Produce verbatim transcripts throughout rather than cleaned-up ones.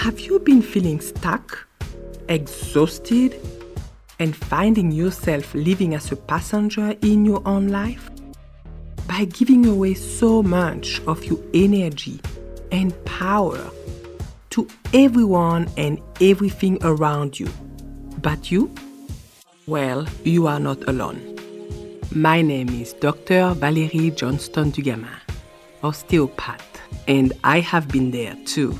Have you been feeling stuck, exhausted, and finding yourself living as a passenger in your own life? By giving away so much of your energy and power to everyone and everything around you. But you? Well, you are not alone. My name is Doctor Valérie Johnston-Dugaman, osteopath, and I have been there too.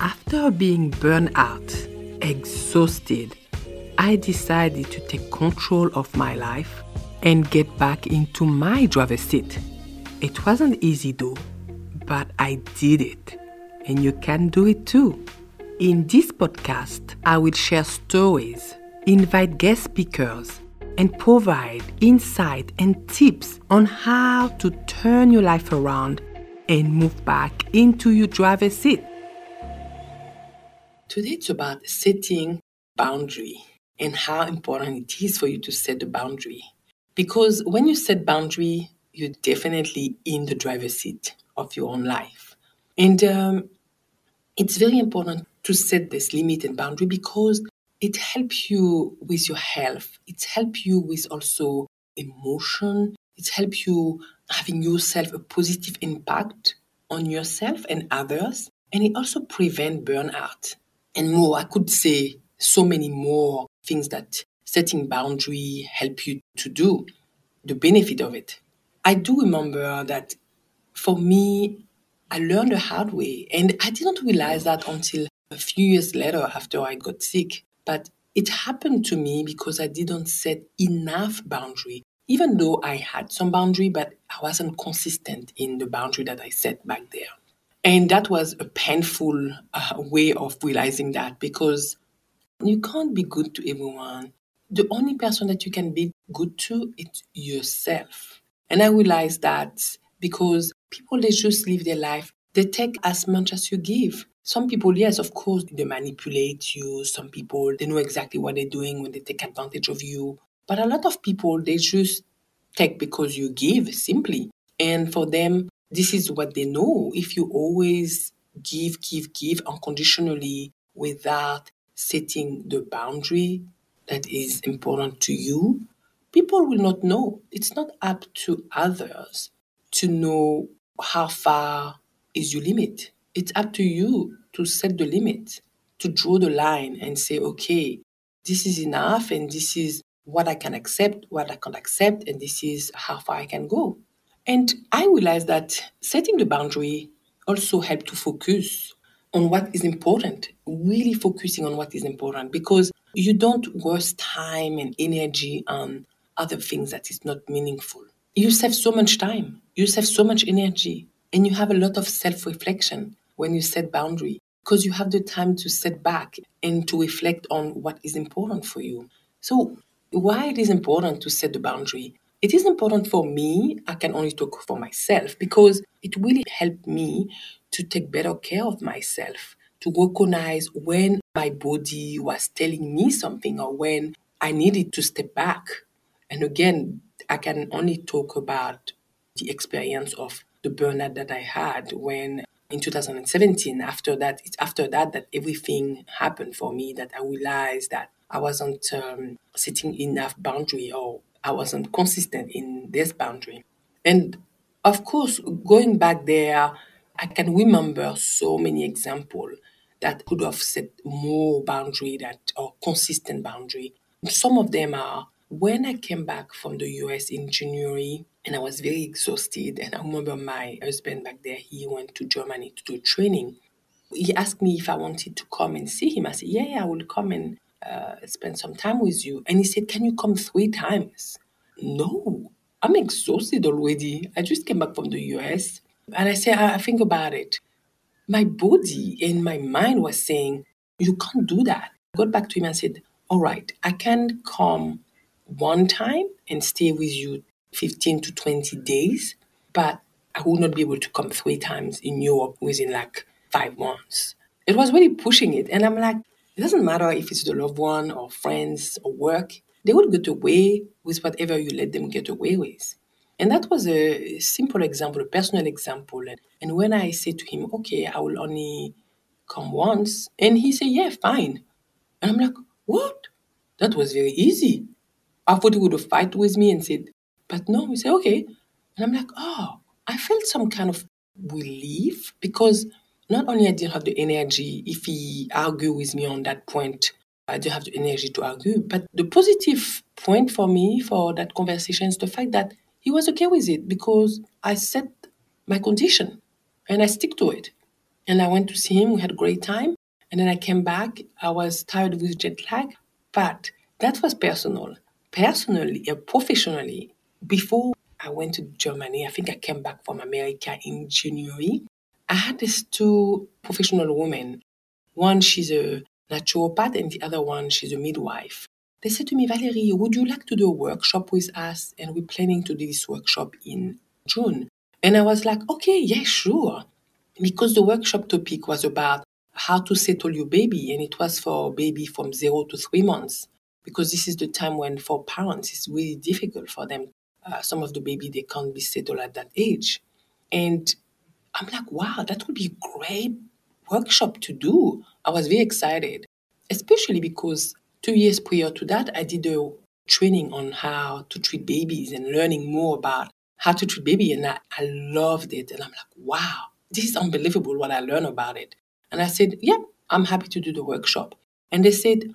After being burned out, exhausted, I decided to take control of my life and get back into my driver's seat. It wasn't easy though, but I did it, and you can do it too. In this podcast, I will share stories, invite guest speakers, and provide insight and tips on how to turn your life around and move back into your driver's seat. Today it's about setting boundary and how important it is for you to set the boundary. Because when you set boundary, you're definitely in the driver's seat of your own life. And um, it's very important to set this limit and boundary because it helps you with your health. It helps you with also emotion. It helps you having yourself a positive impact on yourself and others. And it also prevents burnout. And more, I could say so many more things that setting boundary help you to do, the benefit of it. I do remember that for me, I learned the hard way. And I didn't realize that until a few years later after I got sick. But it happened to me because I didn't set enough boundary, even though I had some boundary, but I wasn't consistent in the boundary that I set back there. And that was a painful uh, way of realizing that, because you can't be good to everyone. The only person that you can be good to is yourself. And I realized that because people, they just live their life. They take as much as you give. Some people, yes, of course, they manipulate you. Some people, they know exactly what they're doing when they take advantage of you. But a lot of people, they just take because you give, simply. And for them, this is what they know. If you always give, give, give unconditionally without setting the boundary that is important to you, people will not know. It's not up to others to know how far is your limit. It's up to you to set the limit, to draw the line and say, okay, this is enough and this is what I can accept, what I can't accept, and this is how far I can go. And I realized that setting the boundary also helped to focus on what is important, really focusing on what is important, because you don't waste time and energy on other things that is not meaningful. You save so much time, you save so much energy, and you have a lot of self-reflection when you set boundary, because you have the time to sit back and to reflect on what is important for you. So why it is important to set the boundary? It is important for me. I can only talk for myself, because it really helped me to take better care of myself, to recognize when my body was telling me something or when I needed to step back. And again, I can only talk about the experience of the burnout that I had when in two thousand seventeen, after that, it's after that that everything happened for me, that I realized that I wasn't um, setting enough boundary, or I wasn't consistent in this boundary. And of course, going back there, I can remember so many examples that could have set more boundary that or consistent boundary. Some of them are when I came back from the U S in January, and I was very exhausted. And I remember my husband back there, he went to Germany to do training. He asked me if I wanted to come and see him. I said, yeah, yeah I will come and uh, spend some time with you. And he said, can you come three times? No, I'm exhausted already. I just came back from the U S. And I said, I, I think about it. My body and my mind was saying, you can't do that. I got back to him and said, all right, I can come one time and stay with you fifteen to twenty days, but I would not be able to come three times in Europe within like five months. It was really pushing it. And I'm like, it doesn't matter if it's the loved one or friends or work, they will get away with whatever you let them get away with. And that was a simple example, a personal example. And when I said to him, okay, I will only come once. And he said, yeah, fine. And I'm like, what? That was very easy. I thought he would have fight with me and said, but no, he said, okay. And I'm like, oh, I felt some kind of relief because not only I didn't have the energy, if he argued with me on that point, I didn't have the energy to argue. But the positive point for me for that conversation is the fact that he was okay with it because I set my condition and I stick to it. And I went to see him. We had a great time. And then I came back. I was tired with jet lag. But that was personal. Personally and professionally, before I went to Germany, I think I came back from America in January. I had these two professional women. One, she's a naturopath, and the other one, she's a midwife. They said to me, Valérie, would you like to do a workshop with us? And we're planning to do this workshop in June. And I was like, okay, yeah, sure. Because the workshop topic was about how to settle your baby, and it was for baby from zero to three months. Because this is the time when for parents, it's really difficult for them. Uh, some of the baby, they can't be settled at that age. And I'm like, wow, that would be a great workshop to do. I was very excited, especially because two years prior to that, I did a training on how to treat babies and learning more about how to treat baby. And I, I loved it. And I'm like, wow, this is unbelievable what I learned about it. And I said, yeah, I'm happy to do the workshop. And they said,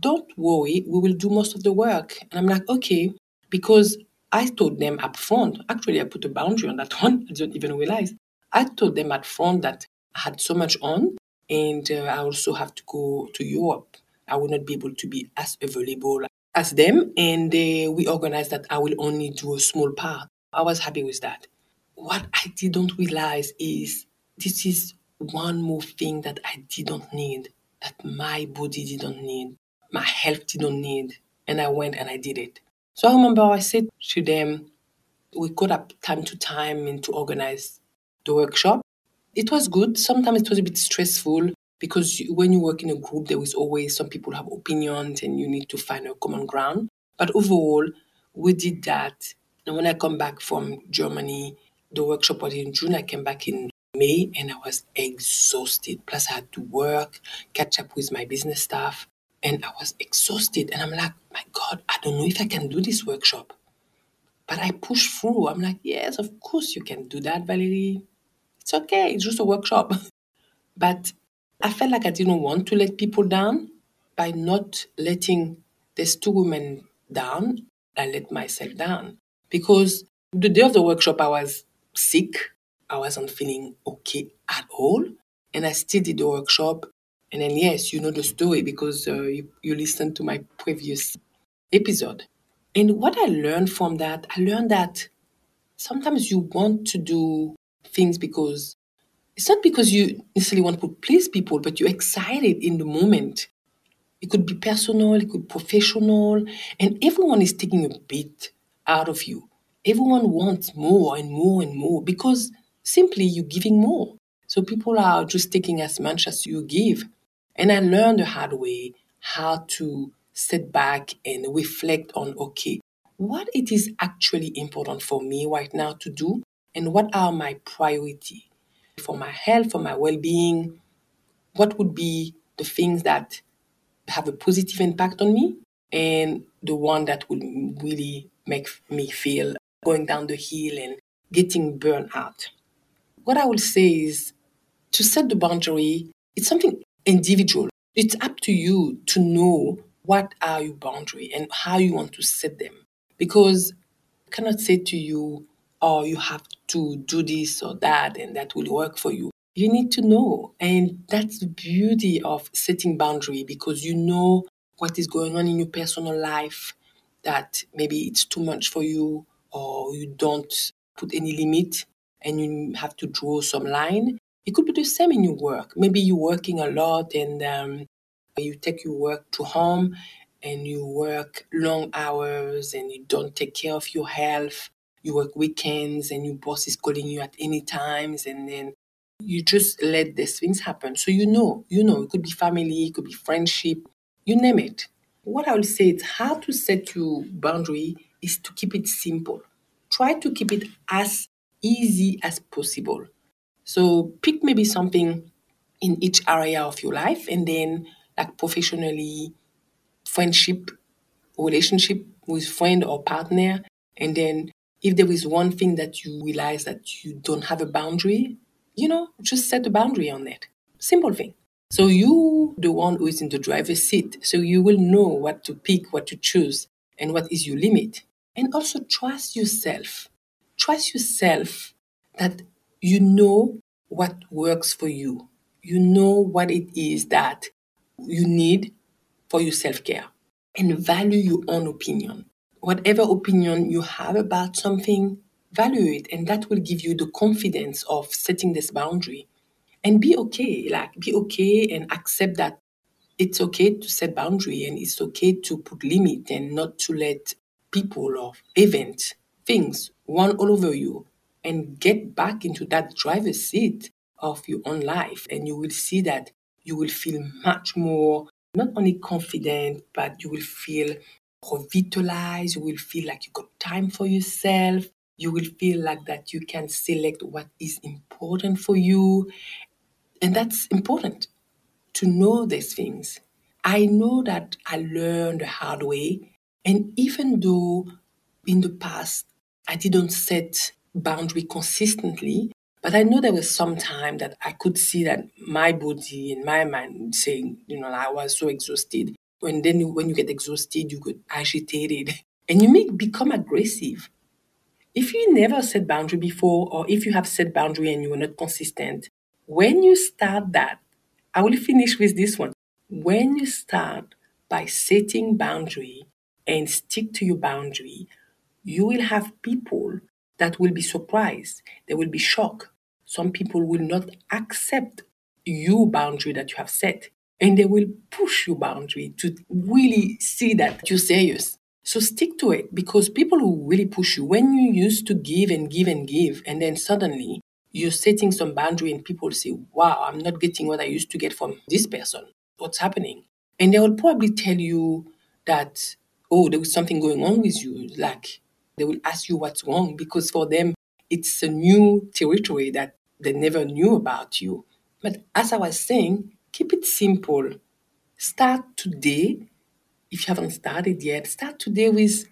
don't worry, we will do most of the work. And I'm like, okay, because I told them up front, actually I put a boundary on that one, I didn't even realize. I told them up front that I had so much on and uh, I also have to go to Europe. I will not be able to be as available as them. And uh, we organized that I will only do a small part. I was happy with that. What I didn't realize is this is one more thing that I didn't need, that my body didn't need. My health didn't need, and I went and I did it. So I remember I said to them, we caught up time to time and to organize the workshop. It was good. Sometimes it was a bit stressful because when you work in a group, there is always some people have opinions and you need to find a common ground. But overall, we did that. And when I come back from Germany, the workshop was in June. I came back in May and I was exhausted. Plus, I had to work, catch up with my business staff. And I was exhausted. And I'm like, my God, I don't know if I can do this workshop. But I pushed through. I'm like, yes, of course you can do that, Valérie. It's okay. It's just a workshop. But I felt like I didn't want to let people down. By not letting these two women down, I let myself down. Because the day of the workshop, I was sick. I wasn't feeling okay at all. And I still did the workshop. And then, yes, you know the story because uh, you, you listened to my previous episode. And what I learned from that, I learned that sometimes you want to do things because it's not because you necessarily want to please people, but you're excited in the moment. It could be personal, it could be professional, and everyone is taking a bit out of you. Everyone wants more and more and more because simply you're giving more. So people are just taking as much as you give. And I learned the hard way how to sit back and reflect on, okay, what it is actually important for me right now to do and what are my priorities for my health, for my well-being, what would be the things that have a positive impact on me and the one that will really make me feel going down the hill and getting burned out. What I will say is to set the boundary, it's something individual. It's up to you to know what are your boundaries and how you want to set them. Because I cannot say to you, oh, you have to do this or that and that will work for you. You need to know. And that's the beauty of setting boundaries because you know what is going on in your personal life, that maybe it's too much for you or you don't put any limit and you have to draw some line. It could be the same in your work. Maybe you're working a lot and um, you take your work to home and you work long hours and you don't take care of your health. You work weekends and your boss is calling you at any times and then you just let these things happen. So you know, you know, it could be family, it could be friendship, you name it. What I will say is how to set your boundary is to keep it simple. Try to keep it as easy as possible. So pick maybe something in each area of your life, and then like professionally, friendship, relationship with friend or partner. And then if there is one thing that you realize that you don't have a boundary, you know, just set a boundary on it. Simple thing. So you, the one who is in the driver's seat, so you will know what to pick, what to choose, and what is your limit. And also trust yourself. Trust yourself that you know what works for you. You know what it is that you need for your self-care. And value your own opinion. Whatever opinion you have about something, value it. And that will give you the confidence of setting this boundary. And be okay, like be okay and accept that it's okay to set boundary and it's okay to put limit and not to let people or events, things run all over you, and get back into that driver's seat of your own life. And you will see that you will feel much more, not only confident, but you will feel revitalized. You will feel like you got time for yourself. You will feel like that you can select what is important for you. And that's important to know these things. I know that I learned the hard way. And even though in the past I didn't set boundary consistently, but I know there was some time that I could see that my body and my mind saying, you know, I was so exhausted. When then when you get exhausted, you get agitated and you may become aggressive. If you never set boundary before, or if you have set boundary and you are not consistent, when you start that, I will finish with this one. When you start by setting boundary and stick to your boundary, you will have people that will be surprised. They will be shocked. Some people will not accept your boundary that you have set, and they will push your boundary to really see that you're serious. So stick to it, because people will really push you. When you used to give and give and give, and then suddenly you're setting some boundary and people say, wow, I'm not getting what I used to get from this person. What's happening? And they will probably tell you that, oh, there was something going on with you. Like, they will ask you what's wrong, because for them, it's a new territory that they never knew about you. But as I was saying, keep it simple. Start today. If you haven't started yet, start today with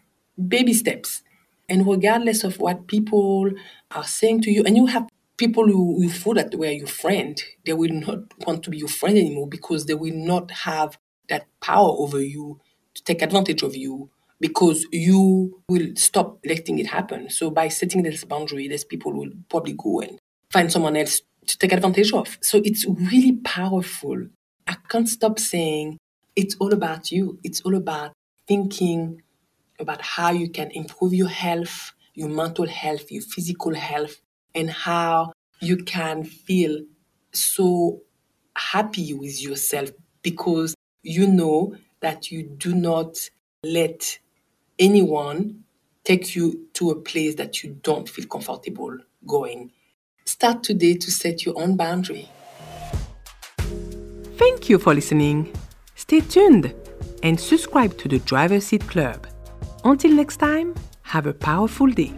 baby steps. And regardless of what people are saying to you, and you have people who you feel that were your friend, they will not want to be your friend anymore, because they will not have that power over you to take advantage of you, because you will stop letting it happen. So by setting this boundary, these people will probably go and find someone else to take advantage of. So it's really powerful. I can't stop saying, it's all about you. It's all about thinking about how you can improve your health, your mental health, your physical health, and how you can feel so happy with yourself, because you know that you do not let anyone take you to a place that you don't feel comfortable going. Start today to set your own boundary. Thank you for listening. Stay tuned and subscribe to the Driver Seat Club. Until next time, have a powerful day.